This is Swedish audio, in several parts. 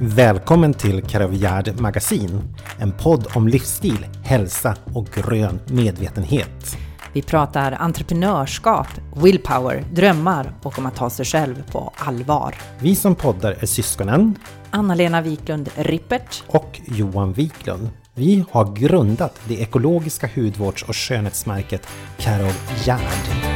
Välkommen till c/o Gerd Magazine, en podd om livsstil, hälsa och grön medvetenhet. Vi pratar entreprenörskap, willpower, drömmar och om att ta sig själv på allvar. Vi som poddar är syskonen Anna-Lena Wiklund Rippert och Johan Wiklund. Vi har grundat det ekologiska hudvårds- och skönhetsmärket c/o Gerd.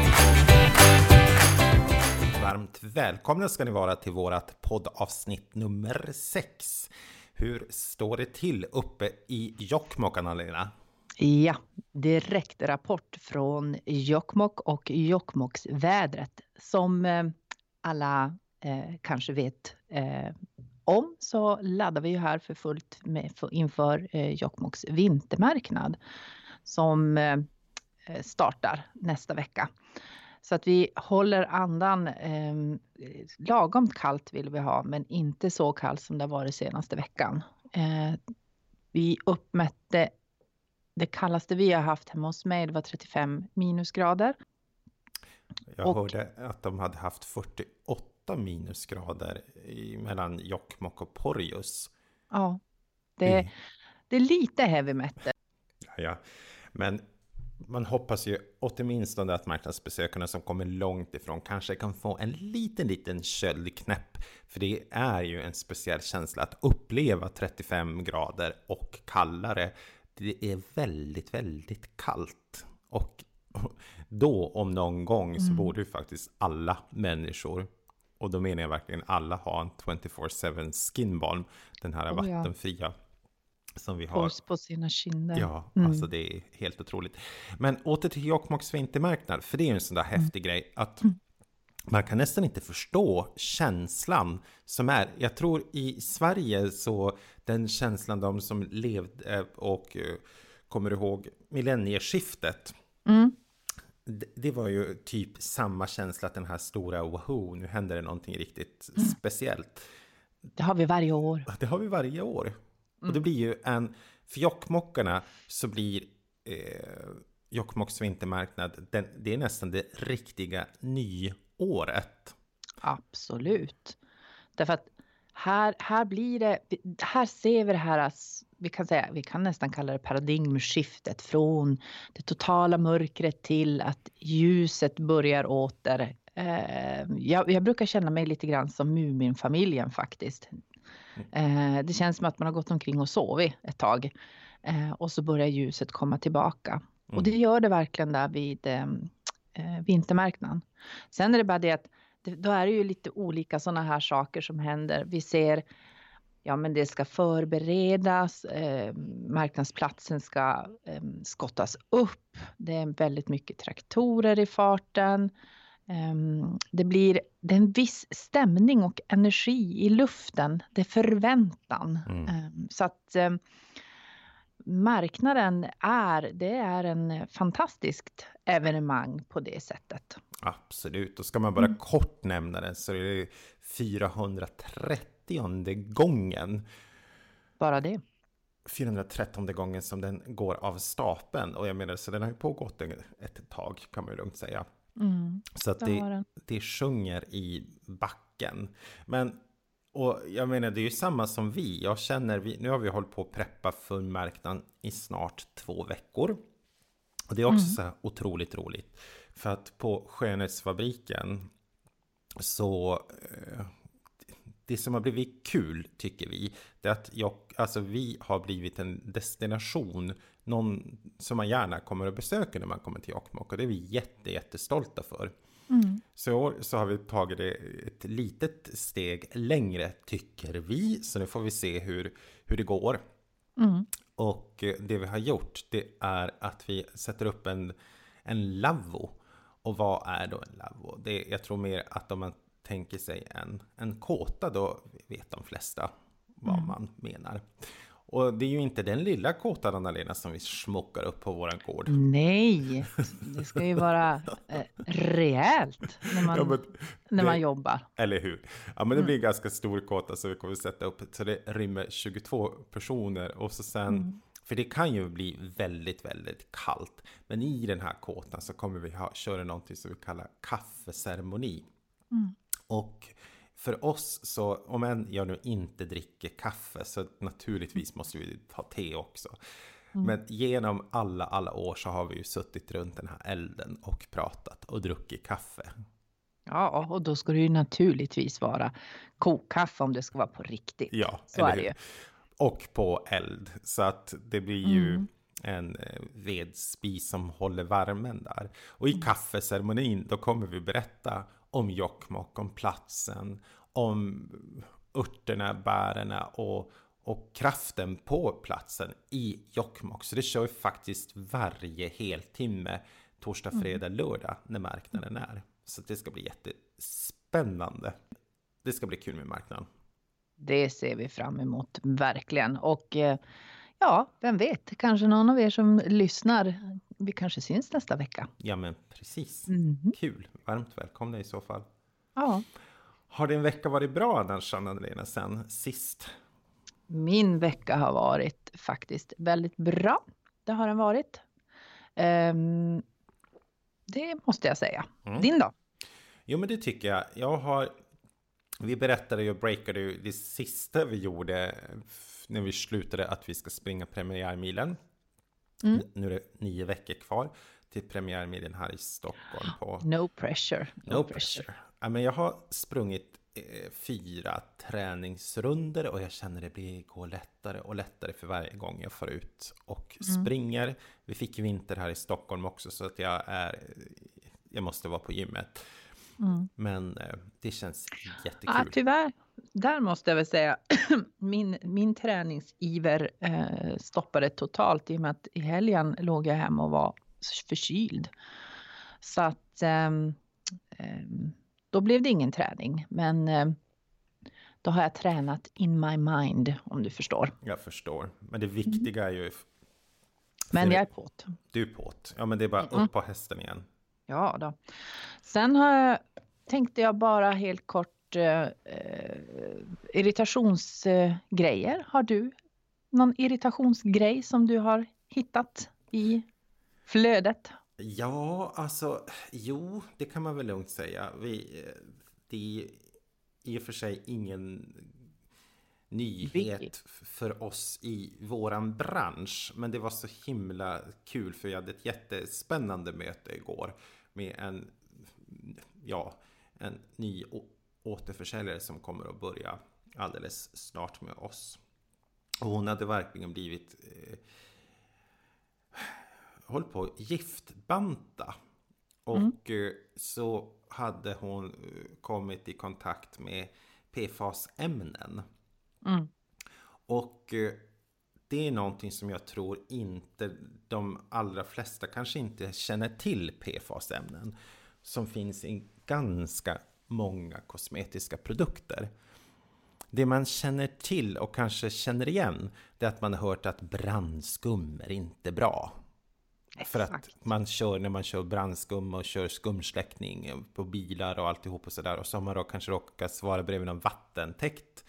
Varmt välkomna ska ni vara till vårat poddavsnitt nummer 6. Hur står det till uppe i Jokkmokk, Anna-Lena? Ja, direkt rapport från Jokkmokk och Jokkmokksvädret. Som alla kanske vet om, så laddar vi ju här för fullt inför Jokkmokks vintermarknad som startar nästa vecka. Så att vi håller andan, lagom kallt vill vi ha, men inte så kallt som det har varit senaste veckan. Vi uppmätte, det kallaste vi har haft hemma hos mig, det var 35 minusgrader. Jag hörde att de hade haft 48 minusgrader mellan Jokkmokk och Porjus. Ja, det är lite heavy mätte. Ja, men man hoppas ju åtminstone att marknadsbesökarna som kommer långt ifrån kanske kan få en liten köldknäpp. För det är ju en speciell känsla att uppleva 35 grader och kallare. Det är väldigt, väldigt kallt. Och då om någon gång så borde ju faktiskt alla människor, och då menar jag verkligen alla, ha en 24/7 skinbalm. Den här vattenfria som vi har på sina kinder. Ja, alltså det är helt otroligt. Men åter till Jokkmokks vintermarknad, för det är ju en sån där häftig grej att man kan nästan inte förstå känslan som är. Jag tror i Sverige så den känslan de som levde och kommer ihåg millennieskiftet. Det var ju typ samma känsla att den här stora wahoo, nu händer det någonting riktigt speciellt. Det har vi varje år. Det har vi varje år. Och det blir ju för jokkmokkarna så blir Jokkmokks vintermarknad, det är nästan det riktiga nyåret. Absolut. Därför att här blir det, här ser vi det här, vi kan nästan kalla det paradigmskiftet från det totala mörkret till att ljuset börjar åter. Jag brukar känna mig lite grann som Muminfamiljen faktiskt. Det känns som att man har gått omkring och sovit ett tag och så börjar ljuset komma tillbaka. Och det gör det verkligen där vid vintermarknaden. Sen är det bara det att då är det ju lite olika sådana här saker som händer. Vi ser, men det ska förberedas, marknadsplatsen ska skottas upp. Det är väldigt mycket traktorer i farten. Det är en viss stämning och energi i luften. Det är förväntan. Så att marknaden är en fantastiskt evenemang på det sättet. Absolut. Och ska man bara kort nämna den, så är det 430:e gången. Bara det. 430:e gången som den går av stapeln. Och jag menar, så den har ju pågått ett tag, kan man ju lugnt säga. Så att det sjunger i backen. Men och jag menar, det är ju samma som vi. Jag känner, nu har vi hållit på att preppa för marknaden i snart 2 veckor. Och det är också så här otroligt roligt. För att på skönhetsfabriken så det som har blivit kul, tycker vi, det är att vi har blivit en destination, någon som man gärna kommer att besöka när man kommer till Jokkmokk, och det är vi jättestolta för. Så i år så har vi tagit det ett litet steg längre, tycker vi, så nu får vi se hur det går. Och det vi har gjort, det är att vi sätter upp en lavvo. Och vad är då en lavvo? Jag tror mer att om man tänker sig en kåta, då vet de flesta vad man menar. Och det är ju inte den lilla kåtan, Anna-Lena, som vi smockar upp på våran gård. Nej, det ska ju vara rejält när man jobbar. Eller hur? Ja, men det blir en ganska stor kåta, så vi kommer sätta upp så det rymmer 22 personer. Och så sen, för det kan ju bli väldigt, väldigt kallt. Men i den här kåtan så kommer vi köra någonting som vi kallar kaffeceremoni. Och för oss så, om än jag nu inte dricker kaffe, så naturligtvis måste vi ta te också. Mm. Men genom alla år så har vi ju suttit runt den här elden och pratat och druckit kaffe. Ja, och då ska det ju naturligtvis vara kokkaffe om det ska vara på riktigt. Ja, så är det ju. Och på eld. Så att det blir ju en vedspis som håller värmen där. Och i kaffeceremonin då kommer vi berätta om Jokkmokk, om platsen, om örterna, bärerna och kraften på platsen i Jokkmokk. Så det kör faktiskt varje heltimme, torsdag, fredag, lördag när marknaden är. Så det ska bli jättespännande. Det ska bli kul med marknaden. Det ser vi fram emot, verkligen. Och ja, vem vet, kanske någon av er som lyssnar, vi kanske syns nästa vecka. Ja, men precis. Mm-hmm. Kul, varmt välkomna i så fall. Ja. Har din vecka varit bra annars, Anna-Lena, sen sist? Min vecka har varit faktiskt väldigt bra. Det har den varit. Det måste jag säga. Din då? Jo, men det tycker jag. Vi berättade ju och breakade ju det sista vi gjorde när vi slutade att vi ska springa premiärmilen. Nu är det 9 veckor kvar till premiärmilen här i Stockholm. No pressure. No pressure. Ja, men jag har sprungit 4 träningsrunder och jag känner det går lättare och lättare för varje gång jag får ut och springer. Vi fick vinter här i Stockholm också, så att jag måste vara på gymmet. Men det känns jättekul. Ja, tyvärr. Där måste jag väl säga min träningsiver stoppade totalt i och med att i helgen låg jag hemma och var förkyld. Så att då blev det ingen träning, men då har jag tränat in my mind, om du förstår. Jag förstår, men det viktiga är ju... Men jag är påt. Du är påt, ja, men det är bara upp på hästen igen. Ja då. Sen tänkte jag bara helt kort irritationsgrejer. Har du någon irritationsgrej som du har hittat i flödet? Ja, alltså, jo, det kan man väl lugnt säga. Det är i och för sig ingen nyhet för oss i våran bransch. Men det var så himla kul, för jag hade ett jättespännande möte igår med en ny återförsäljare som kommer att börja alldeles snart med oss. Och hon hade verkligen blivit... håll på giftbanta. Och så hade hon kommit i kontakt med PFAS-ämnen. Och det är någonting som jag tror inte de allra flesta kanske inte känner till, PFAS-ämnen som finns i ganska många kosmetiska produkter. Det man känner till och kanske känner igen, det är att man har hört att brandskum är inte bra. För att man kör, när man kör brandskum och kör skumsläckning på bilar och alltihop och sådär. Och så har man då kanske råkat svara bredvid någon vattentäkt.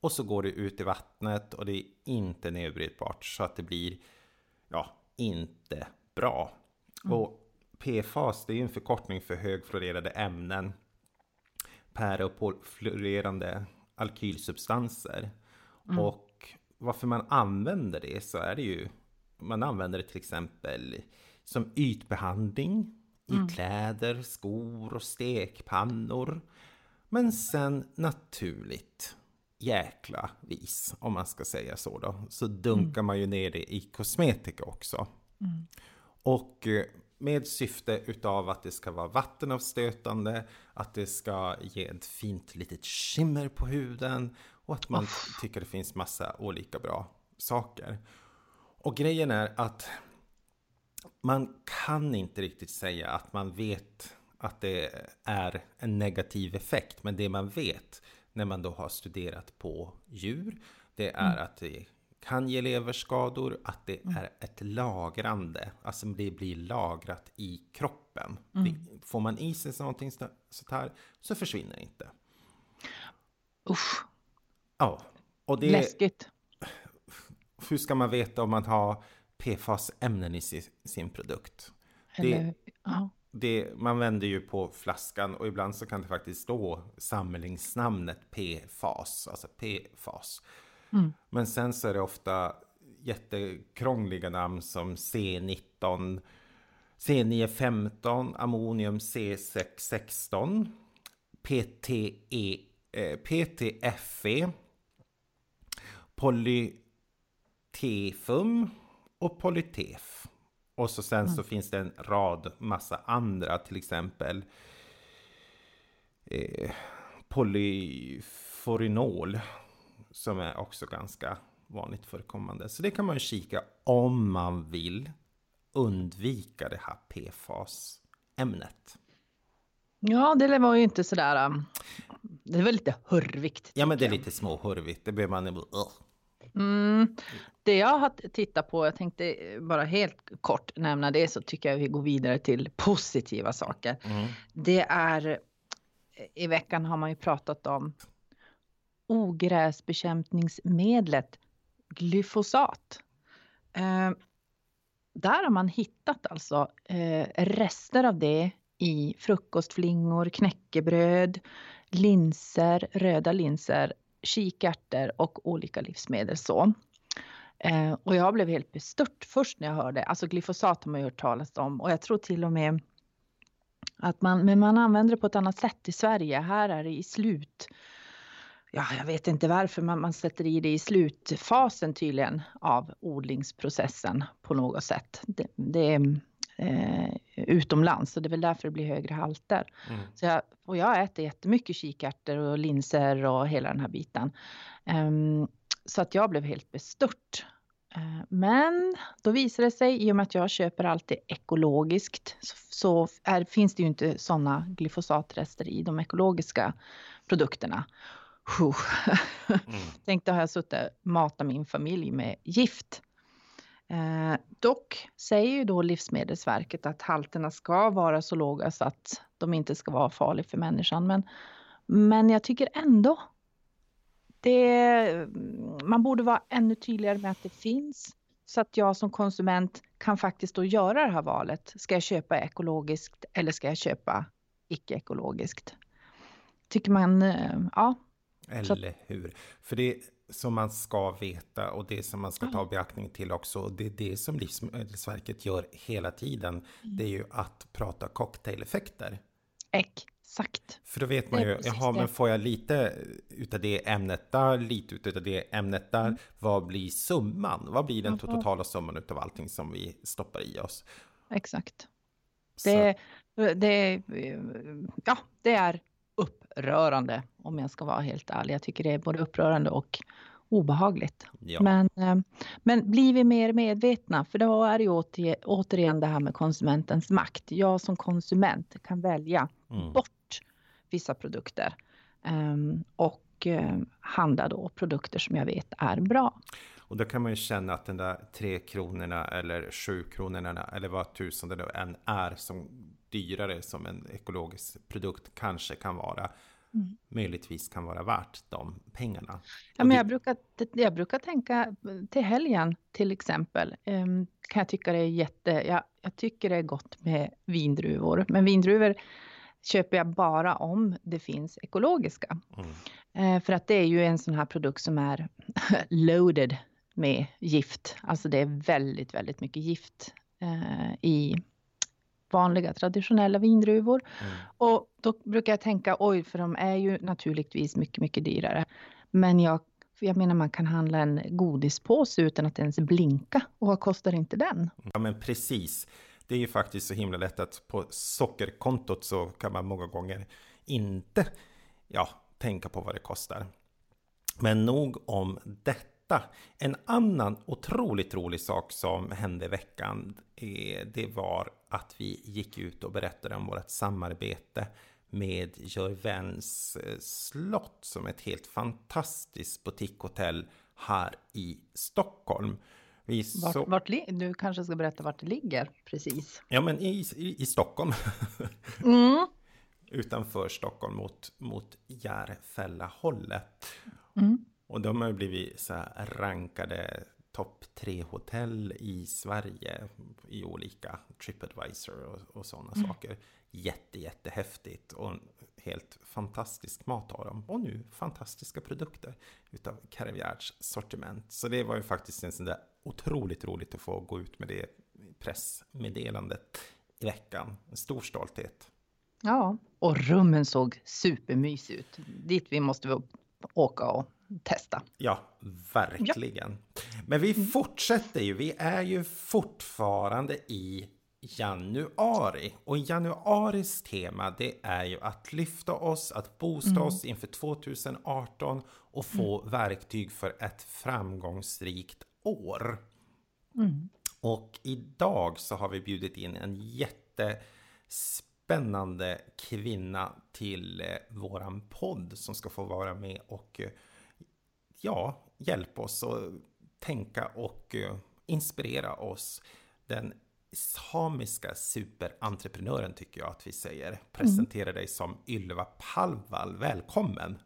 Och så går det ut i vattnet och det är inte nedbrytbart, så att det blir, inte bra. Och PFAS, det är ju en förkortning för högfluorerade ämnen, per- och polyfluorerande alkylsubstanser. Och varför man använder det, så är det ju... Man använder det till exempel som ytbehandling i kläder, skor och stekpannor. Men sen naturligt jäkla vis, om man ska säga så då, så dunkar man ju ner det i kosmetika också. Och med syfte utav att det ska vara vattenavstötande, att det ska ge ett fint litet skimmer på huden och att man tycker det finns massa olika bra saker. Och grejen är att man kan inte riktigt säga att man vet att det är en negativ effekt. Men det man vet när man då har studerat på djur, det är att det kan ge leverskador, att det är ett lagrande. Alltså det blir lagrat i kroppen. Får man i sig någonting sånt här, så försvinner det inte. Usch. Ja. Och det... Läskigt. Hur ska man veta om man har PFAS-ämnen i sin produkt? Eller, man vänder ju på flaskan och ibland så kan det faktiskt stå samlingsnamnet PFAS, alltså PFAS. Mm. Men sen så är det ofta jättekrångliga namn som C19, C915, ammonium C616, PTFE, polytefum och polytef. Och så sen så finns det en rad massa andra, till exempel polyforinol som är också ganska vanligt förekommande. Så det kan man ju kika om man vill undvika det här PFAS-ämnet. Ja, det var ju inte sådär... Det var lite hurvigt. Ja, men det är lite småhurvigt. Det behöver man... Det jag har tittat på, jag tänkte bara helt kort nämna det, så tycker jag vi går vidare till positiva saker. Det är, i veckan har man ju pratat om ogräsbekämpningsmedlet glyfosat. Där har man hittat alltså rester av det i frukostflingor, knäckebröd, linser, röda linser, kikärtor och olika livsmedel så. Och jag blev helt bestört först när jag hörde. Alltså glyfosat har man ju hört talas om. Och jag tror till och med att man använder det på ett annat sätt i Sverige. Här är det i slut. Ja, jag vet inte varför man sätter i det i slutfasen tydligen av odlingsprocessen på något sätt. Det är utomlands, så det är väl därför det blir högre halter. Så jag äter jättemycket kikärtor och linser och hela den här biten. Så att jag blev helt bestört. Men då visar det sig, i och med att jag köper alltid ekologiskt, så finns det ju inte sådana glyfosatrester i de ekologiska produkterna. Tänkte, har jag suttit och matat min familj med gift. Dock säger ju då Livsmedelsverket att halterna ska vara så låga så att de inte ska vara farliga för människan. Men jag tycker ändå, man borde vara ännu tydligare med att det finns. Så att jag som konsument kan faktiskt då göra det här valet. Ska jag köpa ekologiskt eller ska jag köpa icke-ekologiskt? Tycker man, ja. Eller hur? För det som man ska veta och det som man ska ta beaktning till också, och det är det som Livsmedelsverket gör hela tiden, det är ju att prata cocktaileffekter. Exakt. För då vet man ju, jaha, men får jag lite utav det ämnet där, lite utav det ämnet där, vad blir summan? Vad blir den totala summan utav allting som vi stoppar i oss? Exakt. Det är upprörande, om jag ska vara helt ärlig. Jag tycker det är både upprörande och obehagligt. Ja. Men blir vi mer medvetna? För då är det ju återigen det här med konsumentens makt. Jag som konsument kan välja bort vissa produkter. Och handla då produkter som jag vet är bra. Och då kan man ju känna att den där 3 kronorna eller 7 kronorna eller vad tusen det än är som dyrare som en ekologisk produkt kanske kan vara, möjligtvis kan vara värt de pengarna. Ja, men jag brukar tänka till helgen till exempel, kan jag tycka det är jag tycker det är gott med vindruvor, men vindruvor köper jag bara om det finns ekologiska. För att det är ju en sån här produkt som är loaded med gift. Alltså det är väldigt, väldigt mycket gift i vanliga traditionella vindruvor. Och då brukar jag tänka, oj, för de är ju naturligtvis mycket, mycket dyrare. Men jag menar, man kan handla en godispåse utan att ens blinka. Och vad kostar inte den? Ja, men precis. Det är ju faktiskt så himla lätt att på sockerkontot så kan man många gånger inte tänka på vad det kostar. Men nog om detta. En annan otroligt rolig sak som hände i veckan, det var att vi gick ut och berättade om vårt samarbete med Jörvens slott, som är ett helt fantastiskt boutiquehotell här i Stockholm. Du kanske ska berätta vart det ligger, precis. Ja, men i Stockholm. Utanför Stockholm mot Järfälla hållet. Och de har blivit så här rankade topp 3 hotell i Sverige i olika TripAdvisor och sådana saker. Jättehäftigt och helt fantastisk mat har de. Och nu fantastiska produkter utav karavjärdssortiment. Så det var ju faktiskt en sån där otroligt roligt att få gå ut med det pressmeddelandet i veckan. En stor stolthet. Ja, och rummen såg supermys ut. Dit vi måste åka och testa. Ja, verkligen. Ja. Men vi fortsätter ju. Vi är ju fortfarande i januari. Och januaris tema, det är ju att lyfta oss, att boosta oss inför 2018 och få verktyg för ett framgångsrikt år. Och idag så har vi bjudit in en jättespännande kvinna till våran podd som ska få vara med och hjälpa oss att tänka och inspirera oss. Den samiska superentreprenören tycker jag att vi säger. Presentera dig som Ylva Pavall. Välkommen!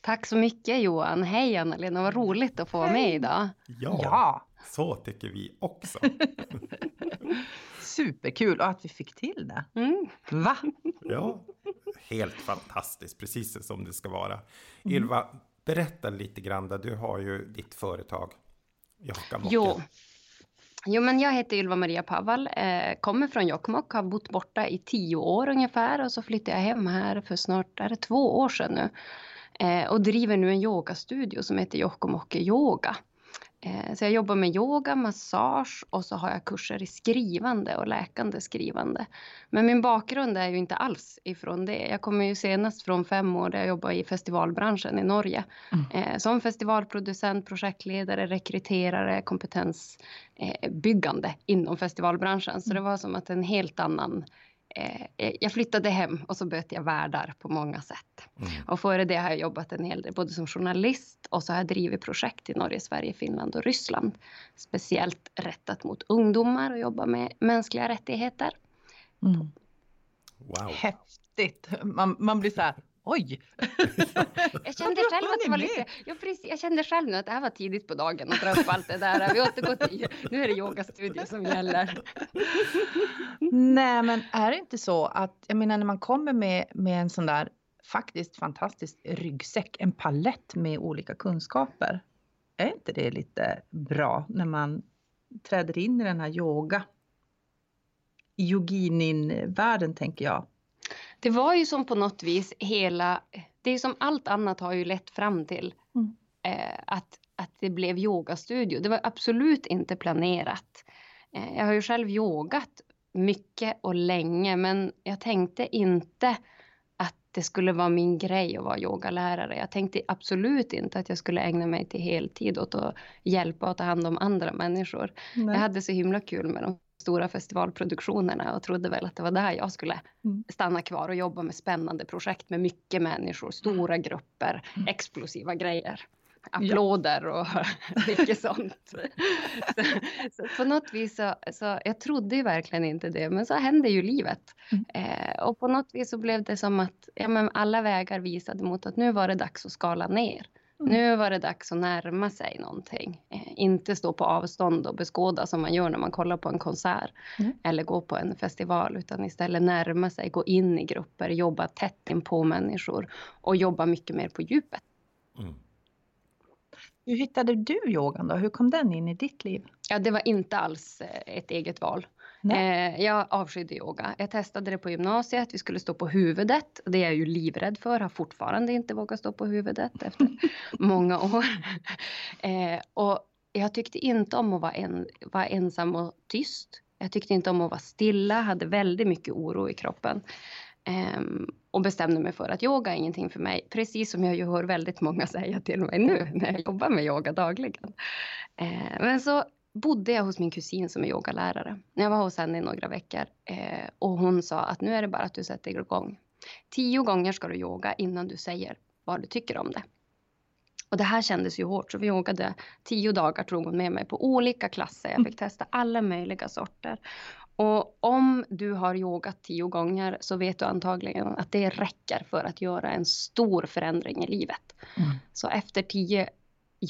Tack så mycket Johan. Hej Anna-Lena, vad roligt att få vara med idag. Ja, så tycker vi också. Superkul att vi fick till det. Va? Ja, helt fantastiskt. Precis som det ska vara. Ylva, berätta lite grann. Du har ju ditt företag. Jo, men jag heter Ylva Maria Pavall, kommer från Jokkmokk, har bott borta i 10 år ungefär och så flyttade jag hem här för snart 2 år sedan nu och driver nu en yogastudio som heter Jokkmokk Yoga. Så jag jobbar med yoga, massage och så har jag kurser i skrivande och läkande skrivande. Men min bakgrund är ju inte alls ifrån det. Jag kommer ju senast från 5 år där jag jobbar i festivalbranschen i Norge. Som festivalproducent, projektledare, rekryterare, kompetensbyggande inom festivalbranschen. Så det var som att en helt annan... Jag flyttade hem och så böt jag världar på många sätt. Och före det har jag jobbat en hel del, både som journalist och så har jag drivit projekt i Norge, Sverige, Finland och Ryssland. Speciellt rättat mot ungdomar och jobba med mänskliga rättigheter. Wow. Häftigt. Man blir så här... Oj! Jag kände själv att det var lite... Jag kände själv nu att det här var tidigt på dagen och dra upp allt det där. Vi återgår till... Nu är det yogastudier som gäller. Nej, men är det inte så att... Jag menar, när man kommer med en sån där faktiskt fantastisk ryggsäck. En palett med olika kunskaper. Är inte det lite bra när man träder in i den här yoga? I yoginin-världen, tänker jag. Det var ju som på något vis hela, det är som allt annat har ju lett fram till att det blev yogastudio. Det var absolut inte planerat. Jag har ju själv yogat mycket och länge men jag tänkte inte att det skulle vara min grej att vara yogalärare. Jag tänkte absolut inte att jag skulle ägna mig till heltid åt att hjälpa och ta hand om andra människor. Nej. Jag hade så himla kul med dem. Stora festivalproduktionerna och trodde väl att det var där jag skulle stanna kvar och jobba med spännande projekt med mycket människor, stora grupper, explosiva grejer, applåder och mycket sånt. Så på något vis så jag trodde ju verkligen inte det, men så hände ju livet. Och på något vis så blev det som att men alla vägar visade mot att nu var det dags att skala ner. Nu var det dags att närma sig någonting. Inte stå på avstånd och beskåda som man gör när man kollar på en konsert. Eller gå på en festival. Utan istället närma sig, gå in i grupper, jobba tätt in på människor. Och jobba mycket mer på djupet. Hur hittade du yogan då? Hur kom den in i ditt liv? Ja, det var inte alls ett eget val. Jag avskydde yoga. Jag testade det på gymnasiet. Vi skulle stå på huvudet. Det är jag ju livrädd för. Har fortfarande inte vågat stå på huvudet efter många år. Och jag tyckte inte om att vara ensam och tyst. Jag tyckte inte om att vara stilla. Hade väldigt mycket oro i kroppen. Och bestämde mig för att yoga är ingenting för mig. Precis som jag ju hör väldigt många säga till mig nu. När jag jobbar med yoga dagligen. Men så... bodde jag hos min kusin som är yogalärare. Jag var hos henne i några veckor. Och hon sa att nu är det bara att du sätter igång. 10 gånger ska du yoga innan du säger vad du tycker om det. Och det här kändes ju hårt. Så vi yogade 10 dagar, tog hon med mig på olika klasser. Jag fick testa alla möjliga sorter. Och om du har yogat 10 gånger så vet du antagligen att det räcker för att göra en stor förändring i livet. Så efter 10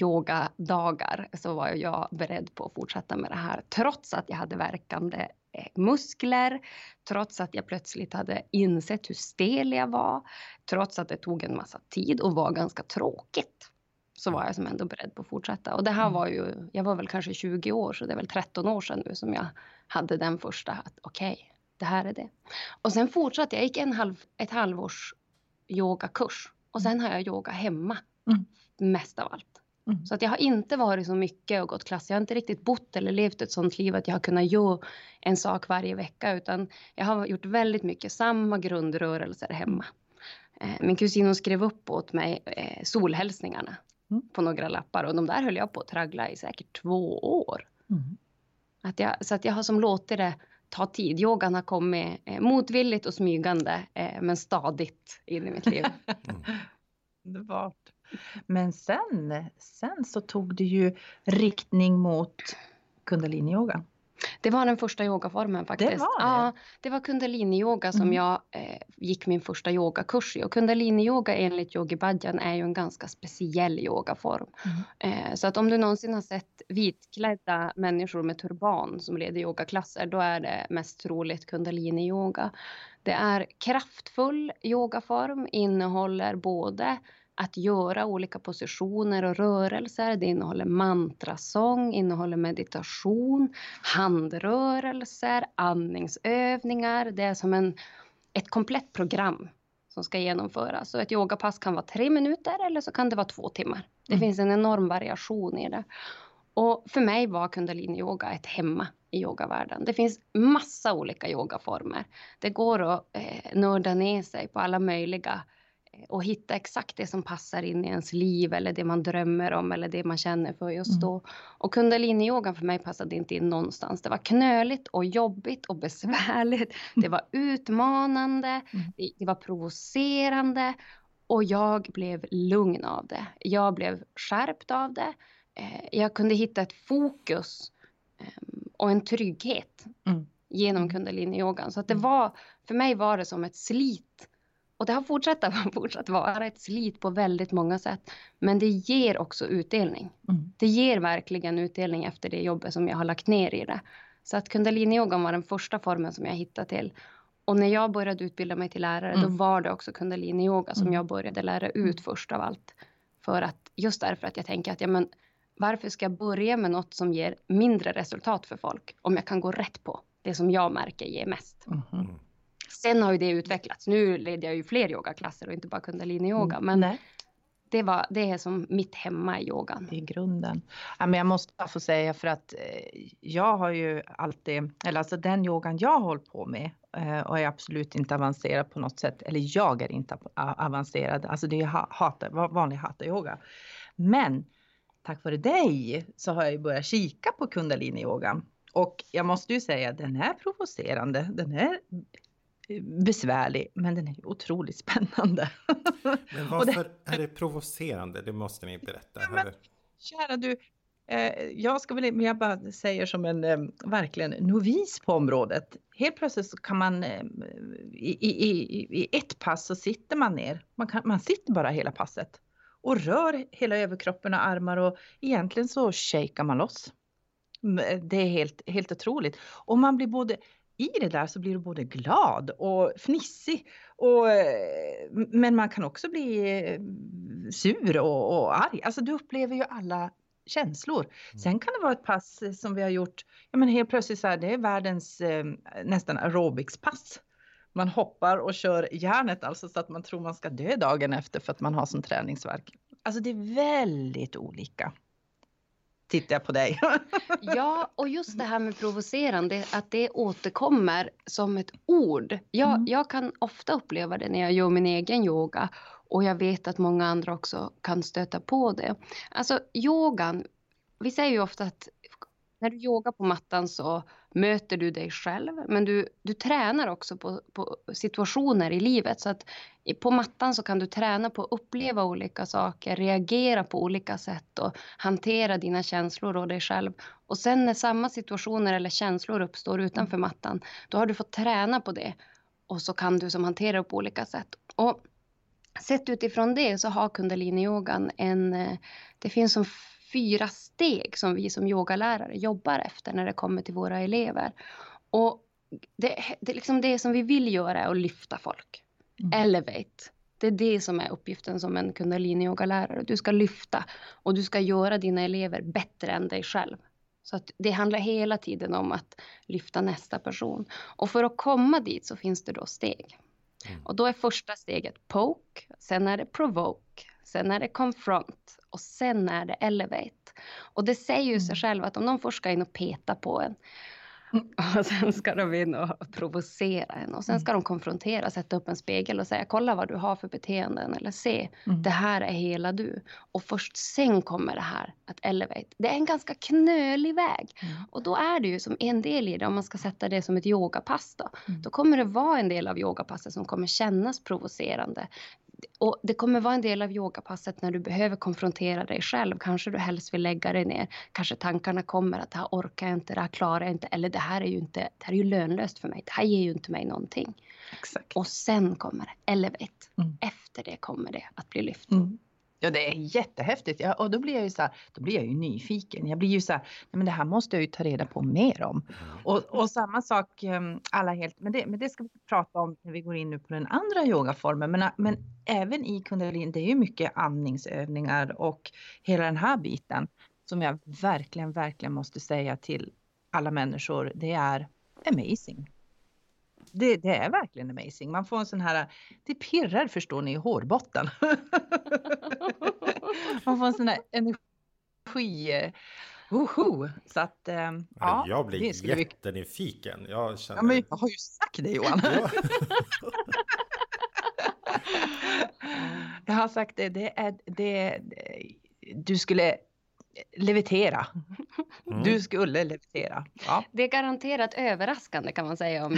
yogadagar så var jag beredd på att fortsätta med det här. Trots att jag hade verkande muskler, trots att jag plötsligt hade insett hur stel jag var, trots att det tog en massa tid och var ganska tråkigt, så var jag som ändå beredd på att fortsätta. Och det här var ju, jag var väl kanske 20 år, så det är väl 13 år sedan nu som jag hade den första, att okej, det här är det. Och sen fortsatte jag, gick ett halvårs yogakurs och sen har jag yoga hemma mest av allt. Mm. Så att jag har inte varit så mycket och gått klass. Jag har inte riktigt bott eller levt ett sånt liv att jag har kunnat göra en sak varje vecka. Utan jag har gjort väldigt mycket samma grundrörelser hemma. Min kusin skrev upp åt mig solhälsningarna på några lappar. Och de där höll jag på att traggla i säkert 2 år. Mm. Så att jag har som låtit det ta tid. Yogan har kommit motvilligt och smygande men stadigt in i mitt liv. Underbart. Men sen så tog det ju riktning mot Kundalini yoga. Det var den första yogaformen faktiskt. Det var det. Ja, det var Kundalini yoga som jag gick min första yogakurs i. Och Kundalini yoga enligt Yogi Bajan är ju en ganska speciell yogaform. Så att om du någonsin har sett vitklädda människor med turban som leder yogaklasser, då är det mest troligt Kundalini yoga. Det är kraftfull yogaform, innehåller både att göra olika positioner och rörelser. Det innehåller mantrasång, innehåller meditation, handrörelser, andningsövningar. Det är som ett komplett program som ska genomföras. Så ett yogapass kan vara 3 minuter eller så kan det vara 2 timmar. Det finns en enorm variation i det. Och för mig var Kundalini yoga ett hemma i yogavärlden. Det finns massa olika yogaformer. Det går att nörda ner sig på alla möjliga och hitta exakt det som passar in i ens liv eller det man drömmer om eller det man känner för just då. Och Kundalini-yogan för mig passade inte in någonstans. Det var knöligt och jobbigt och besvärligt. Det var utmanande. Det var provocerande. Och jag blev lugn av det. Jag blev skärpt av det. Jag kunde hitta ett fokus och en trygghet genom Kundalini-yogan. Så att det var, för mig var det som ett slit. Och det har fortsatt vara ett slit på väldigt många sätt. Men det ger också utdelning. Det ger verkligen utdelning efter det jobbet som jag har lagt ner i det. Så att Kundalini-yogan var den första formen som jag hittade till. Och när jag började utbilda mig till lärare, då var det också Kundalini-yoga som jag började lära ut först av allt. För att, just därför att jag tänker att varför ska jag börja med något som ger mindre resultat för folk? Om jag kan gå rätt på det som jag märker ger mest. Sen har ju det utvecklats. Nu leder jag ju fler yogaklasser och inte bara Kundalini-yoga. Men det är som mitt hemma i yogan. Det är grunden. Ja, men jag måste få säga, för att jag har ju alltid, eller alltså den yogan jag håller på med och är absolut inte avancerad på något sätt. Eller jag är inte avancerad. Alltså det är ju vanlig hatha-yoga. Men tack vare dig så har jag ju börjat kika på Kundalini-yoga. Och jag måste ju säga, den är provocerande. Den är besvärlig, men den är otroligt spännande. Men varför är det provocerande? Det måste ni berätta. Ja, men, kära du, jag bara säger som en verkligen novis på området. Helt plötsligt så kan man i ett pass så sitter man ner. Man sitter bara hela passet och rör hela överkroppen och armar, och egentligen så shakar man loss. Det är helt otroligt. Och man blir både i det där, så blir du både glad och fnissig. Men man kan också bli sur och arg. Alltså du upplever ju alla känslor. Sen kan det vara ett pass som vi har gjort. Ja, men helt plötsligt så här, det är världens nästan aerobicspass. Man hoppar och kör hjärnet, alltså så att man tror man ska dö dagen efter för att man har sån träningsvärk. Alltså det är väldigt olika. Tittar jag på dig. Ja, och just det här med provocerande, att det återkommer som ett ord. Jag kan ofta uppleva det när jag gör min egen yoga, och jag vet att många andra också kan stöta på det. Alltså yogan, vi säger ju ofta att när du yogar på mattan så möter du dig själv. Men du tränar också på situationer i livet. Så att på mattan så kan du träna på att uppleva olika saker. Reagera på olika sätt och hantera dina känslor och dig själv. Och sen när samma situationer eller känslor uppstår utanför mattan, då har du fått träna på det. Och så kan du som hantera på olika sätt. Och sett utifrån det så har kundalini-yogan det finns som 4 steg som vi som yogalärare jobbar efter när det kommer till våra elever. Och det som vi vill göra är att lyfta folk. Elevate. Det är det som är uppgiften som en kundalini-yogalärare. Du ska lyfta och du ska göra dina elever bättre än dig själv. Så att det handlar hela tiden om att lyfta nästa person. Och för att komma dit så finns det då steg. Och då är första steget poke, sen är det provoke, sen är det confront och sen är det elevate. Och det säger ju sig själv att om de ska in och peta på en och sen ska de in och provocera en och sen ska de konfrontera, sätta upp en spegel och säga kolla vad du har för beteenden eller se, det här är hela du. Och först sen kommer det här att elevate. Det är en ganska knölig väg och då är det ju som en del i det, om man ska sätta det som ett yogapass då kommer det vara en del av yogapasset som kommer kännas provocerande. Och det kommer vara en del av yogapasset när du behöver konfrontera dig själv. Kanske du helst vill lägga dig ner. Kanske tankarna kommer att det här orkar jag inte, det här klarar jag inte. Eller det här är ju lönlöst för mig. Det här ger ju inte mig någonting. Exakt. Och sen kommer det elevate. Efter det kommer det att bli lyft. Ja, det är jättehäftigt. Ja, och då blir jag ju nyfiken. Jag blir ju så här, nej men det här måste jag ju ta reda på mer om. Och samma sak, men det ska vi prata om när vi går in nu på den andra yogaformen. Men även i kundalini, det är ju mycket andningsövningar och hela den här biten. Som jag verkligen, verkligen måste säga till alla människor, det är amazing. Det är verkligen amazing. Man får en sån här, det pirrar förstår ni i hårbotten. Man får en sån här energi. Så att, ja, jag blir jättenyfiken. Jag känner... Ja, men jag har ju sagt det, Johan. Jag har sagt det. Du skulle... levitera. Du skulle levitera. Ja. Det är garanterat överraskande kan man säga om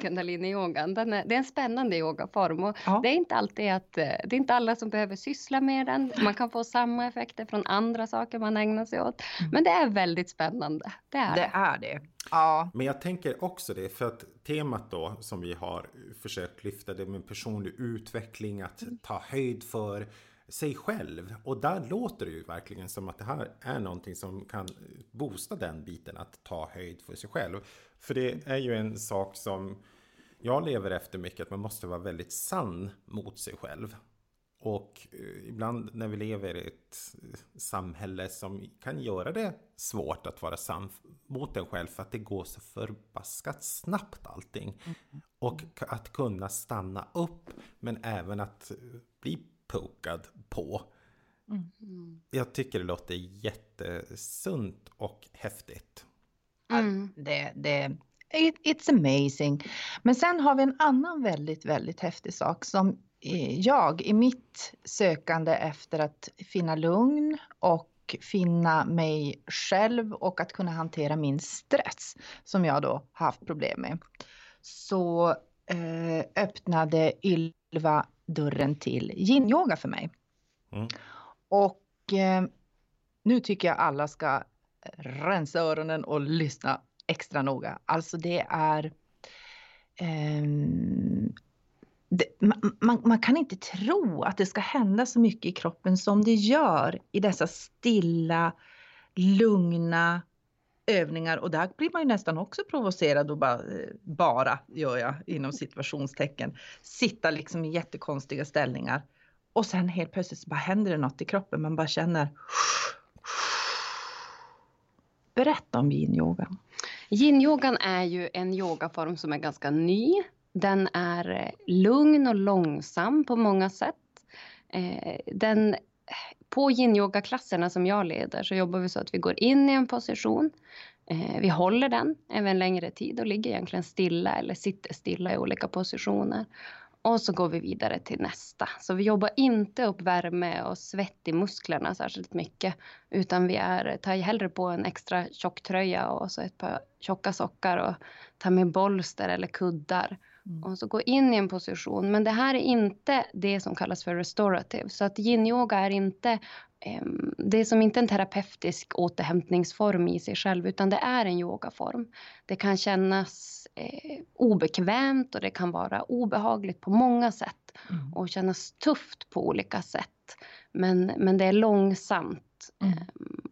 kundalini-yogan. Det är en spännande yogaform och det är inte alltid det är inte alla som behöver syssla med den. Man kan få samma effekter från andra saker man ägnar sig åt. Men det är väldigt spännande. Det är det. Ja. Men jag tänker också det, för att temat då som vi har försökt lyfta, det med personlig utveckling, att ta höjd för sig själv, och där låter det ju verkligen som att det här är någonting som kan boosta den biten, att ta höjd för sig själv. För det är ju en sak som jag lever efter mycket, att man måste vara väldigt sann mot sig själv. Och ibland när vi lever i ett samhälle som kan göra det svårt att vara sann mot en själv, för att det går så förbaskat snabbt allting. Och att kunna stanna upp, men även att bli pokad på. Jag tycker det låter jättesunt och häftigt. It's amazing. Men sen har vi en annan väldigt, väldigt häftig sak som jag i mitt sökande efter att finna lugn och finna mig själv och att kunna hantera min stress som jag då haft problem med. Så öppnade Ylva dörren till yin yoga för mig. Och nu tycker jag alla ska rensa öronen och lyssna extra noga. Alltså det är man kan inte tro att det ska hända så mycket i kroppen som det gör i dessa stilla, lugna övningar, och där blir man ju nästan också provocerad och bara gör jag inom situationstecken, sitta liksom i jättekonstiga ställningar och sen helt plötsligt så bara händer det något i kroppen, man bara känner. Berätta om yin-yogan. Yin-yogan är ju en yogaform som är ganska ny. Den är lugn och långsam på många sätt. På yin-yoga-klasserna som jag leder så jobbar vi så att vi går in i en position. Vi håller den även längre tid och ligger egentligen stilla eller sitter stilla i olika positioner. Och så går vi vidare till nästa. Så vi jobbar inte upp värme och svett i musklerna särskilt mycket. Utan vi tar hellre på en extra tjock tröja och så ett par tjocka sockar och tar med bolster eller kuddar. Och så gå in i en position. Men det här är inte det som kallas för restorative. Så att yin-yoga är inte Det är som inte en terapeutisk återhämtningsform i sig själv, utan det är en yogaform. Det kan kännas obekvämt och det kan vara obehagligt på många sätt. Mm. Och kännas tufft på olika sätt. Men det är långsamt. Mm.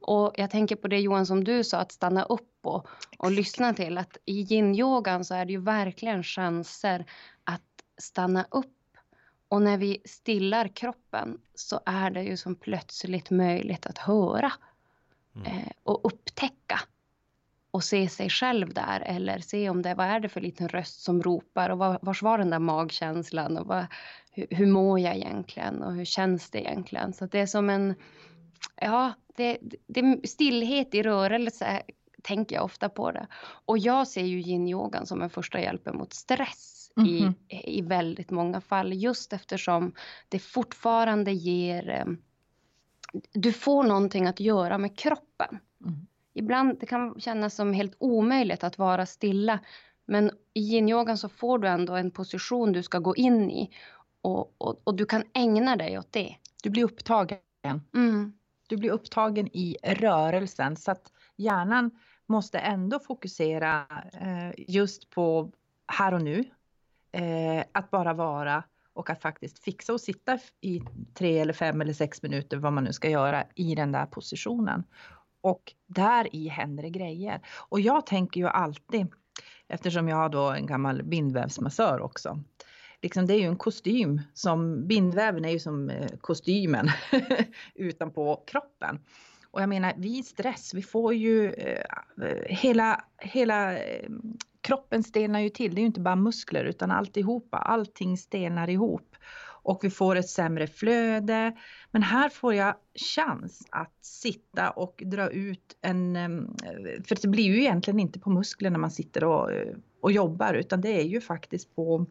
Och jag tänker på det, Johan, som du sa, att stanna upp och lyssna till. Att i yin-yogan så är det ju verkligen chanser att stanna upp. Och när vi stillar kroppen så är det ju som plötsligt möjligt att höra och upptäcka. Och se sig själv där, eller se om det, vad är det för liten röst som ropar och vars var den där magkänslan och hur mår jag egentligen och hur känns det egentligen. Så att det är som det stillhet i rörelse, tänker jag ofta på det. Och jag ser ju yin-yogan som en första hjälp mot stress. Mm-hmm. I väldigt många fall, just eftersom det fortfarande ger, du får någonting att göra med kroppen. Mm. Ibland det kan kännas som helt omöjligt att vara stilla, men i yin-yogan så får du ändå en position du ska gå in i och du kan ägna dig åt det. Du blir upptagen. Mm. Du blir upptagen i rörelsen, så att hjärnan måste ändå fokusera just på här och nu. Att bara vara och att faktiskt fixa och sitta i 3 eller 5 eller 6 minuter, vad man nu ska göra i den där positionen. Och där i händer det grejer. Och jag tänker ju alltid, eftersom jag har då en gammal bindvävsmassör också. Liksom, det är ju en kostym, som bindväven är ju som kostymen utanpå kroppen. Och jag menar, vid stress, vi får ju hela kroppen stelnar ju till, det är ju inte bara muskler utan alltihopa, allting stelnar ihop och vi får ett sämre flöde. Men här får jag chans att sitta och dra ut för det blir ju egentligen inte på muskler när man sitter och jobbar, utan det är ju faktiskt på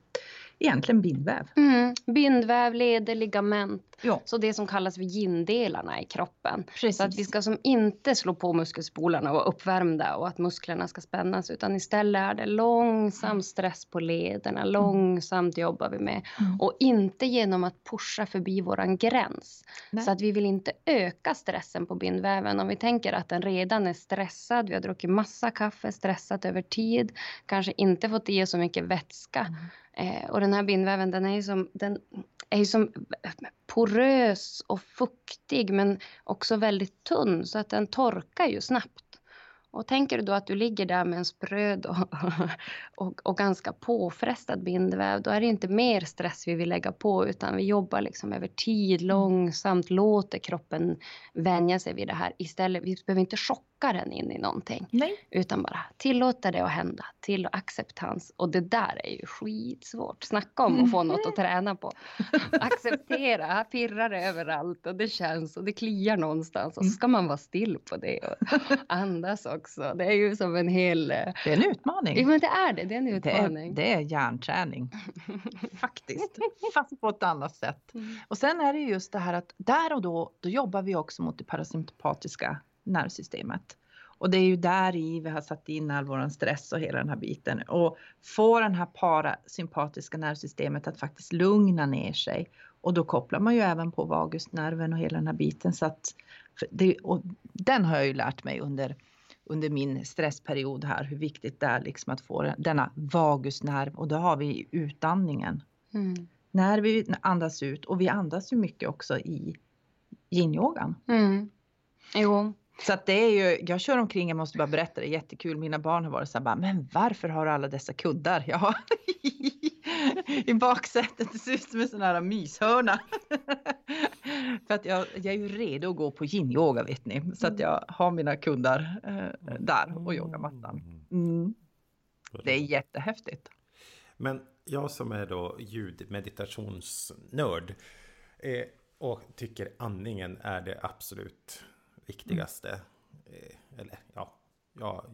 egentligen bindväv. Mm, bindväv, leder, ligament. Ja. Så det som kallas för yin-delarna i kroppen. Precis. Så att vi ska som inte slå på muskelspolarna och vara uppvärmda och att musklerna ska spännas. Utan istället är det långsam stress på lederna. Långsamt jobbar vi med. Mm. Och inte genom att pusha förbi våran gräns. Nej. Så att vi vill inte öka stressen på bindväven. Om vi tänker att den redan är stressad. Vi har druckit massa kaffe, stressat över tid. Kanske inte fått i oss så mycket vätska. Mm. Och den här bindväven, den är ju som porös och fuktig, men också väldigt tunn, så att den torkar ju snabbt. Och tänker du då att du ligger där med en spröd och ganska påfrestad bindväv, då är det inte mer stress vi vill lägga på, utan vi jobbar liksom över tid, långsamt, låter kroppen vänja sig vid det här. Istället, vi behöver inte chocka den in i någonting. Nej. Utan bara tillåta det att hända, till acceptans. Och det där är ju skitsvårt. Snacka om att få något att träna på. Acceptera, här pirrar det överallt och det känns och det kliar någonstans. Och så ska man vara still på det och andas också. Det är ju som en hel... Det är en utmaning. Ja, men det är en utmaning. Det är hjärnträning. Faktiskt. Fast på ett annat sätt. Mm. Och sen är det just det här att där och då jobbar vi också mot det parasympatiska nervsystemet. Och det är ju där i vi har satt in all vår stress och hela den här biten. Och få den här parasympatiska nervsystemet att faktiskt lugna ner sig. Och då kopplar man ju även på vagusnerven och hela den här biten. Så att och den har jag ju lärt mig under min stressperiod här, hur viktigt det är liksom att få denna vagusnerv. Och då har vi utandningen. Mm. När vi andas ut, och vi andas ju mycket också i yin-yogan. Mm. Jo. Så att det är ju, jag kör omkring, jag måste bara berätta det, jättekul. Mina barn har varit så här, bara, men varför har du alla dessa kuddar? Ja, i baksätet, det ser ut som en sån här myshörna. För att jag är ju redo att gå på yin-yoga, vet ni. Så att jag har mina kuddar där och yogamattan. Mm. Det är jättehäftigt. Men jag som är då ljudmeditationsnörd och tycker andningen är det absolut viktigaste. Eller ja, jag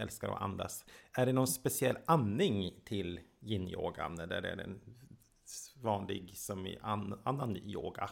älskar att andas. Är det någon speciell andning till yin-yogan? Eller är den vanlig som i annan yoga?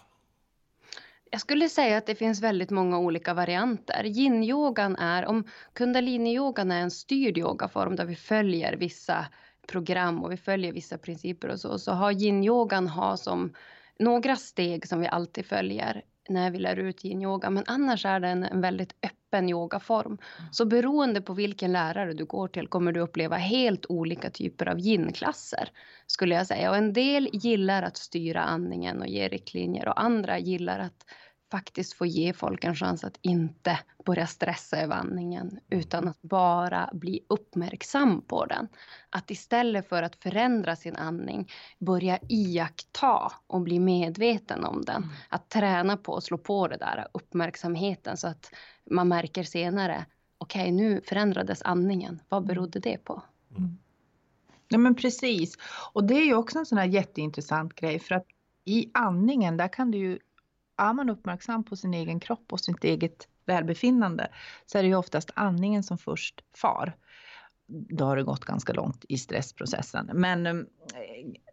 Jag skulle säga att det finns väldigt många olika varianter. Yin-yogan är, om kundalini-yogan är en styrd yogaform där vi följer vissa program och vi följer vissa principer och så har yin-yogan som några steg som vi alltid följer. när vi lär ut yin yoga. Men annars är det en väldigt öppen yogaform. Så beroende på vilken lärare du går till kommer du uppleva helt olika typer av yin-klasser, skulle jag säga. Och en del gillar att styra andningen och ge riktlinjer. Och andra gillar att faktiskt få ge folk en chans att inte börja stressa över andningen, utan att bara bli uppmärksam på den. Att istället för att förändra sin andning börja iaktta och bli medveten om den. Att träna på och slå på det där uppmärksamheten så att man märker senare, okej, nu förändrades andningen. Vad berodde det på? Mm. Ja, men precis. Och det är ju också en sån här jätteintressant grej, för att i andningen där kan du ju, är man uppmärksam på sin egen kropp och sitt eget välbefinnande, så är det ju oftast andningen som först far. Då har det gått ganska långt i stressprocessen. Men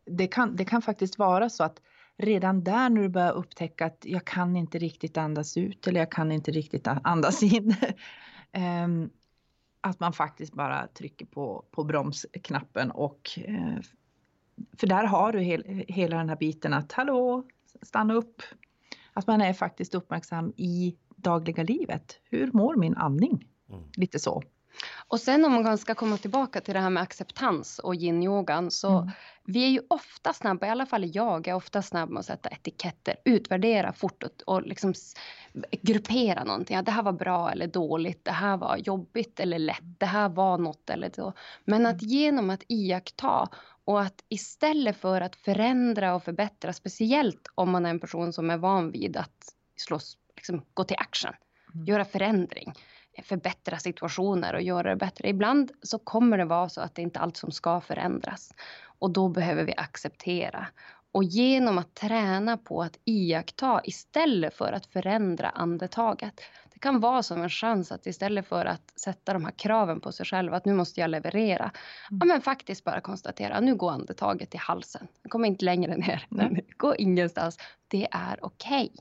det kan faktiskt vara så att redan där när du börjar upptäcka att jag kan inte riktigt andas ut eller jag kan inte riktigt andas in. Att man faktiskt bara trycker på bromsknappen. För där har du hela den här biten att hallå, stanna upp. Att man är faktiskt uppmärksam i dagliga livet. Hur mår min andning? Lite så. Och sen om man ska komma tillbaka till det här med acceptans och yin-yogan. Så vi är ju ofta snabba, i alla fall jag är ofta snabb med att sätta etiketter. Utvärdera fort och liksom gruppera någonting. Ja, det här var bra eller dåligt. Det här var jobbigt eller lätt. Det här var något eller så. Men att genom att iaktta. Och att istället för att förändra och förbättra, speciellt om man är en person som är van vid att slåss, liksom, gå till action, göra förändring, förbättra situationer och göra det bättre. Ibland så kommer det vara så att det inte är allt som ska förändras. Och då behöver vi acceptera. Och genom att träna på att iaktta istället för att förändra andetaget. Det kan vara som en chans att istället för att sätta de här kraven på sig själv. Att nu måste jag leverera. Ja, men faktiskt bara konstatera. Nu går andetaget i halsen. Det kommer inte längre ner. Det går ingenstans. Det är okej.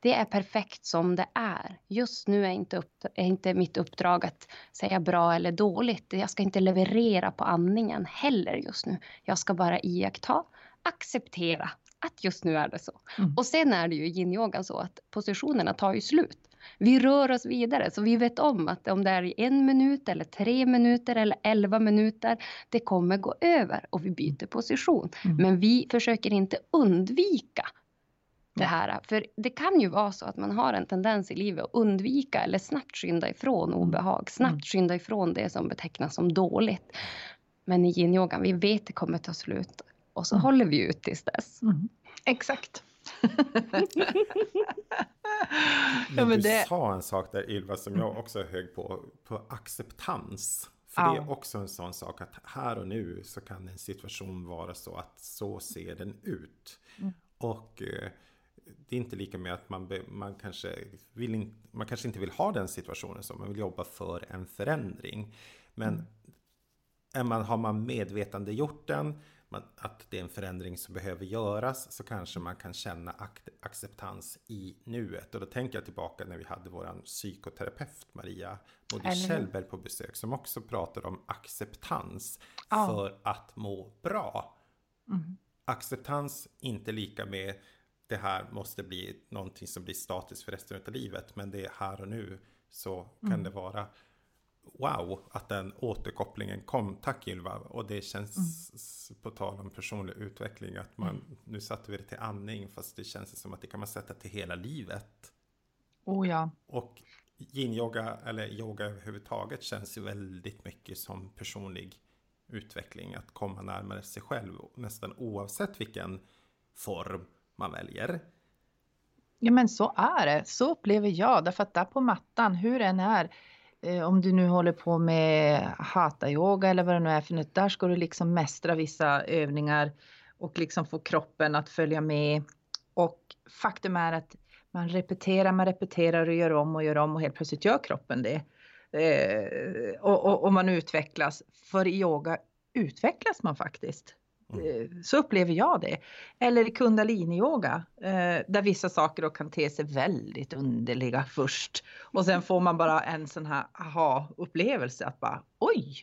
Det är perfekt som det är. Just nu är inte mitt uppdrag att säga bra eller dåligt. Jag ska inte leverera på andningen heller just nu. Jag ska bara iaktta, acceptera att just nu är det så. Och sen är det ju i yin-yogan så att positionerna tar ju slut. Vi rör oss vidare, så vi vet om det är i 1 minut eller 3 minuter eller 11 minuter. Det kommer gå över och vi byter position. Men vi försöker inte undvika det här. För det kan ju vara så att man har en tendens i livet att undvika eller snabbt skynda ifrån obehag. Snabbt skynda ifrån det som betecknas som dåligt. Men i yin-yogan, vi vet det kommer ta slut. Och så håller vi ut tills dess. Exakt. Du sa en sak där, Ylva, som jag också högg på acceptans. För det är också en sån sak att här och nu så kan en situation vara så att så ser den ut. Och det är inte lika med att man kanske inte vill ha den situationen, så man vill jobba för en förändring. Men har man medvetande gjort den, att det är en förändring som behöver göras, så kanske man kan känna acceptans i nuet. Och då tänker jag tillbaka när vi hade vår psykoterapeut Maria Modig-Kjellberg på besök, som också pratade om acceptans för att må bra. Acceptans inte lika med det här måste bli någonting som blir statiskt för resten av livet, men det är här och nu, så kan det vara wow att den återkopplingen kom. Tack Ylva. Och det känns på tal om personlig utveckling att nu satte vi det till andning, fast det känns som att det kan man sätta till hela livet. Och yin-yoga eller yoga överhuvudtaget känns ju väldigt mycket som personlig utveckling, att komma närmare sig själv nästan oavsett vilken form man väljer. Ja, men så är det. Så upplever jag. Därför att där på mattan, hur den är, om du nu håller på med hatha-yoga eller vad det nu är för något, där ska du liksom mästra vissa övningar och liksom få kroppen att följa med. Och faktum är att man repeterar och gör om och helt plötsligt gör kroppen det. Och man utvecklas. För i yoga utvecklas man faktiskt. Så upplever jag det. Eller i Kundalini yoga, där vissa saker då kan te sig väldigt underliga först. Och sen får man bara en sån här aha-upplevelse att bara, oj,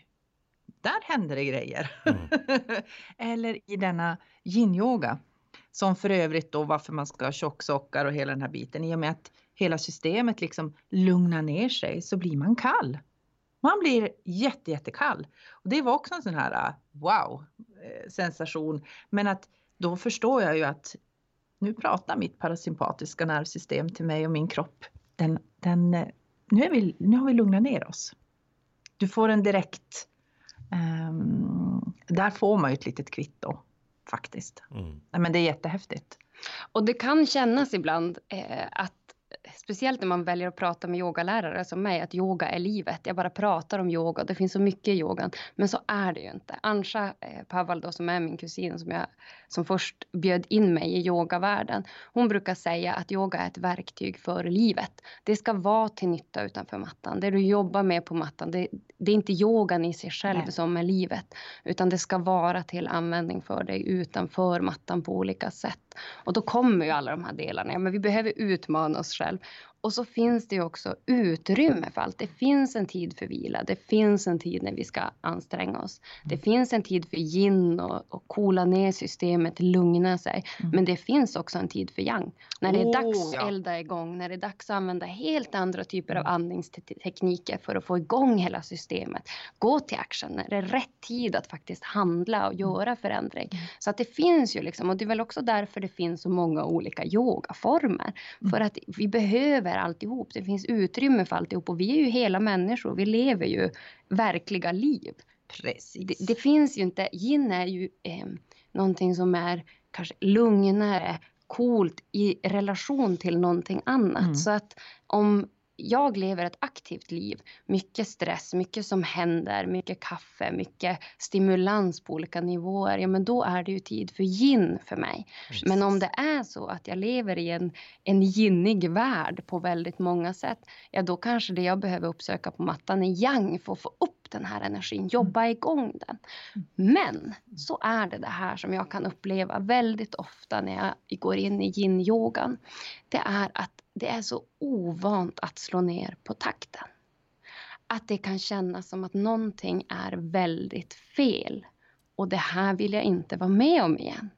där händer det grejer. Eller i denna yin-yoga Som för övrigt då varför man ska ha tjocksockar och hela den här biten. I och med att hela systemet liksom lugnar ner sig så blir man kall. Man blir jättekall. Och det var också en sån här wow-sensation. Men att då förstår jag ju att nu pratar mitt parasympatiska nervsystem till mig och min kropp. Nu har vi lugnat ner oss. Du får en direkt... där får man ju ett litet kvitto faktiskt. Mm. Nej, men det är jättehäftigt. Och det kan kännas ibland att speciellt när man väljer att prata med yogalärare som mig, att yoga är livet. Jag bara pratar om yoga, det finns så mycket i yogan. Men så är det ju inte. Anna-Lena Pavall då, som är min kusin som först bjöd in mig i yogavärlden. Hon brukar säga att yoga är ett verktyg för livet. Det ska vara till nytta utanför mattan. Det du jobbar med på mattan, det är inte yogan i sig själv som är livet. Utan det ska vara till användning för dig utanför mattan på olika sätt. Och då kommer ju alla de här delarna. Ja, men vi behöver utmana oss själv. Och så finns det ju också utrymme för allt. Det finns en tid för vila. Det finns en tid när vi ska anstränga oss. Det finns en tid för yin och coola ner systemet, lugna sig. Men det finns också en tid för yang. När det är dags att elda igång. När det är dags att använda helt andra typer av andningstekniker för att få igång hela systemet. Gå till action. När det är rätt tid att faktiskt handla och göra förändring. Så att det finns ju liksom. Och det är väl också därför det finns så många olika yogaformer. För att vi behöver alltihop. Det finns utrymme för alltihop. Och vi är ju hela människor. Vi lever ju verkliga liv. Precis. Det finns ju inte... Yin är ju någonting som är kanske lugnare, coolt i relation till någonting annat. Mm. Så att om... Jag lever ett aktivt liv. Mycket stress, mycket som händer, mycket kaffe, mycket stimulans på olika nivåer. Ja, men då är det ju tid för yin för mig. Precis. Men om det är så att jag lever i en yinnig värld på väldigt många sätt. Ja, då kanske det jag behöver uppsöka på mattan är yang för att få upp den här energin, jobba igång den. Men så är det här som jag kan uppleva väldigt ofta när jag går in i yin-yogan. Det är att det är så ovant att slå ner på takten. Att det kan kännas som att någonting är väldigt fel. Och det här vill jag inte vara med om igen.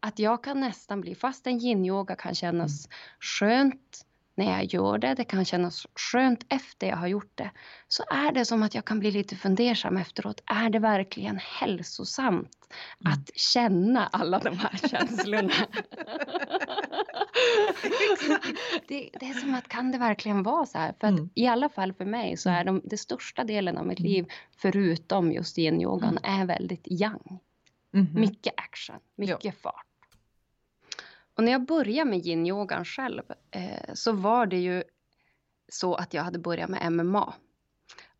Att jag kan nästan bli, fast en yin-yoga kan kännas skönt när jag gör det. Det kan kännas skönt efter jag har gjort det. Så är det som att jag kan bli lite fundersam efteråt. Är det verkligen hälsosamt att känna alla de här känslorna? Det är som att, kan det verkligen vara så här? För att i alla fall för mig så är det största delen av mitt liv, förutom just yin-yogan, är väldigt yang. Mm-hmm. Mycket action, mycket fart. Och när jag började med yin-yogan själv så var det ju så att jag hade börjat med MMA.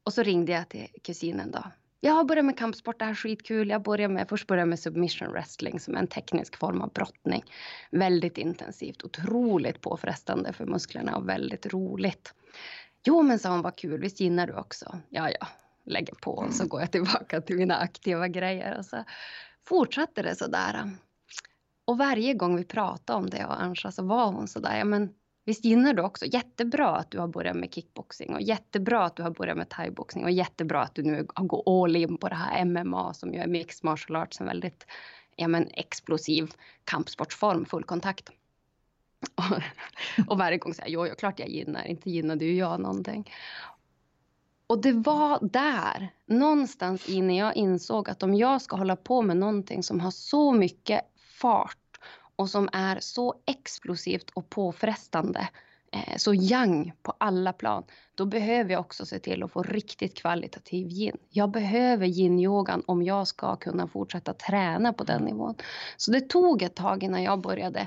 Och så ringde jag till kusinen då. Jag har börjat med kampsport, det här är skitkul. Jag började med submission wrestling som en teknisk form av brottning. Väldigt intensivt, otroligt påfrestande för musklerna och väldigt roligt. Jo men sa hon, vad kul, visst gillar du också? Ja, lägger på och så går jag tillbaka till mina aktiva grejer. Och så fortsatte det sådär. Och varje gång vi pratade om det och Anna så var hon sådär, ja men visst gillar du också? Jättebra att du har börjat med kickboxing och jättebra att du har börjat med thaiboxning och jättebra att du nu går all in på det här MMA som ju är mixed martial arts, en väldigt explosiv kampsportsform, full kontakt. Och varje gång så här, jo klart jag gillar, inte gillar du jag någonting. Och det var där, någonstans innan jag insåg att om jag ska hålla på med någonting som har så mycket fart och som är så explosivt och påfrestande, så yang på alla plan, då behöver jag också se till att få riktigt kvalitativ yin. Jag behöver yin-yogan om jag ska kunna fortsätta träna på den nivån. Så det tog ett tag innan jag började,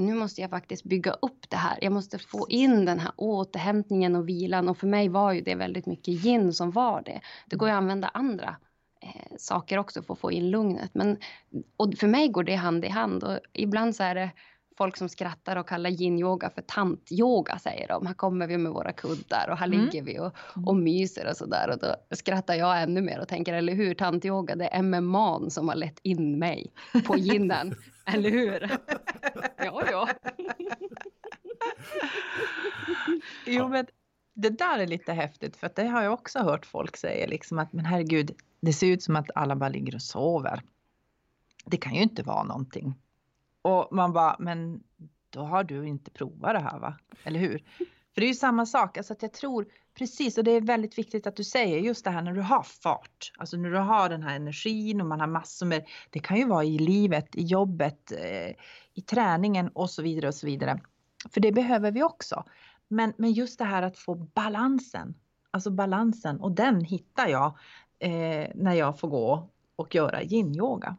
nu måste jag faktiskt bygga upp det här. Jag måste få in den här återhämtningen och vilan, och för mig var ju det väldigt mycket yin som var det. Det går ju att använda andra saker också för att få in lugnet. Och för mig går det hand i hand. Och ibland så är det folk som skrattar och kallar yin-yoga för tant-yoga, säger de. Här kommer vi med våra kuddar och här ligger vi och myser och sådär. Och då skrattar jag ännu mer och tänker, eller hur, tant-yoga, det är MMA:n som har lett in mig på yinen. Eller hur? Ja. Jo, men det där är lite häftigt, för att det har jag också hört folk säga liksom, att men herregud, det ser ut som att alla bara ligger och sover. Det kan ju inte vara någonting. Och man bara, men då har du inte provat det här, va? Eller hur? För det är ju samma sak. Alltså att jag tror, precis, och det är väldigt viktigt att du säger just det här när du har fart. Alltså när du har den här energin och man har massor med, det kan ju vara i livet, i jobbet, i träningen och så vidare och så vidare. För det behöver vi också. Men just det här att få balansen. Alltså balansen, och den hittar jag när jag får gå och göra yin-yoga.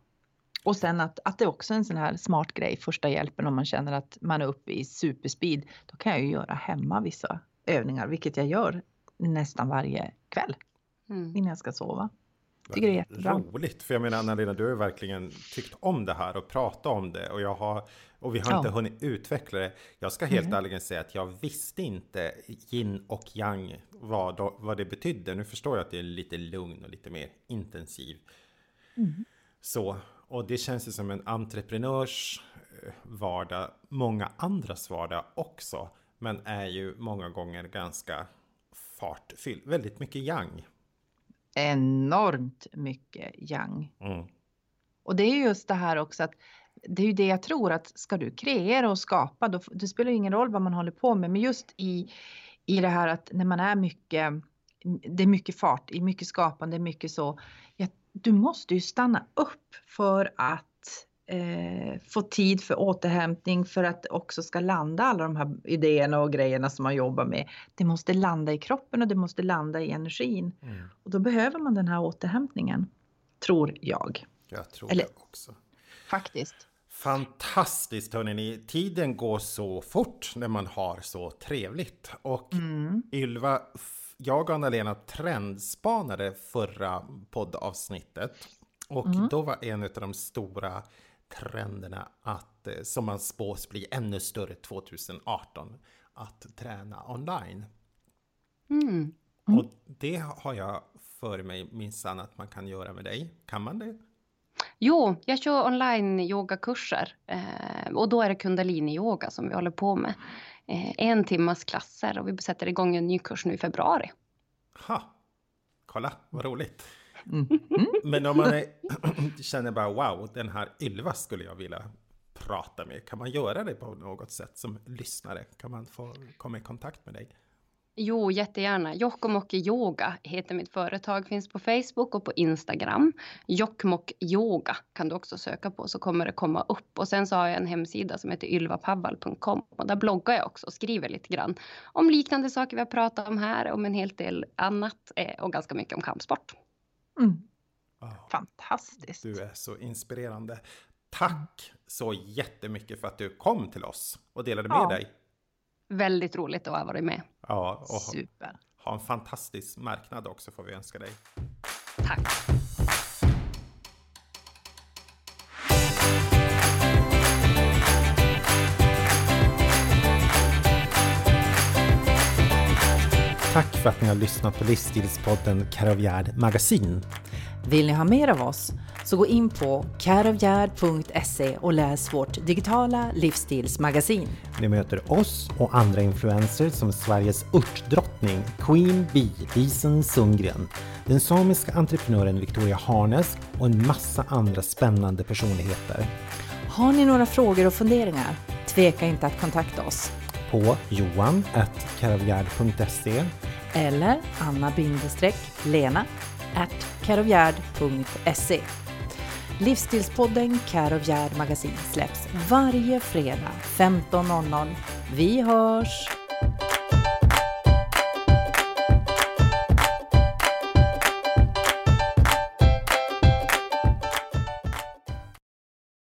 Och sen att det är också en sån här smart grej, första hjälpen om man känner att man är uppe i superspeed. Då kan jag ju göra hemma vissa övningar, vilket jag gör nästan varje kväll innan jag ska sova. Tycker det är jättebra. Roligt, för jag menar Anna-Lena, du har verkligen tyckt om det här och pratat om det. Och vi har inte hunnit utveckla det. Jag ska helt ärligt säga att jag visste inte yin och yang vad det betydde. Nu förstår jag att det är lite lugn och lite mer intensiv. Så, och det känns ju som en entreprenörs vardag, många andras vardag också. Men är ju många gånger ganska fartfylld. Väldigt mycket yang. Enormt mycket yang. Och det är just det här också, att det är ju det jag tror, att ska du kreera och skapa, då det spelar ingen roll vad man håller på med, men just i det här att när man är mycket, det är mycket fart, mycket skapande, mycket så, du måste ju stanna upp för att få tid för återhämtning, för att också ska landa alla de här idéerna och grejerna som man jobbar med. Det måste landa i kroppen och det måste landa i energin. Och då behöver man den här återhämtningen, tror jag. Jag tror det också. Faktiskt. Fantastiskt, hörrni. Tiden går så fort när man har så trevligt. Och Ylva, jag och Anna-Lena trendspanade förra poddavsnittet. Och då var en av de stora trenderna att, som man spås bli ännu större 2018, att träna online. Och det har jag för mig minsann att man kan göra med dig. Kan man det? Jo, jag kör online yogakurser och då är det Kundalini yoga som vi håller på med. En timmas klasser, och vi sätter igång en ny kurs nu i februari. Ha, kolla vad roligt. Men om man känner bara wow, den här Ylva skulle jag vilja prata med. Kan man göra det på något sätt som lyssnare? Kan man få komma i kontakt med dig? Jo, jättegärna. Jokkmokk Yoga heter mitt företag. Finns på Facebook och på Instagram. Jokkmokk Yoga kan du också söka på, så kommer det komma upp. Och sen så har jag en hemsida som heter ylvapavall.com. Och där bloggar jag också och skriver lite grann om liknande saker vi har pratat om här. Om en hel del annat och ganska mycket om kampsport. Fantastiskt. Du är så inspirerande. Tack så jättemycket för att du kom till oss och delade med dig. Väldigt roligt att ha varit med. Ja, och super. Ha en fantastisk marknad också, får vi önska dig. Tack. Tack för att ni har lyssnat på livsstilspodden c/o Gerd Magasin. Vill ni ha mer av oss, så gå in på c/ogerd.se och läs vårt digitala livsstilsmagasin. Ni möter oss och andra influencers som Sveriges örtdrottning Queen Bee Lisen Sundgren, den samiska entreprenören Victoria Harnes och en massa andra spännande personligheter. Har ni några frågor och funderingar? Tveka inte att kontakta oss på johan@c/ogerd.se eller anna-lena@c/ogerd.se. Livsstilspodden c/o Gerd Magasin släpps varje fredag 15:00. Vi hörs!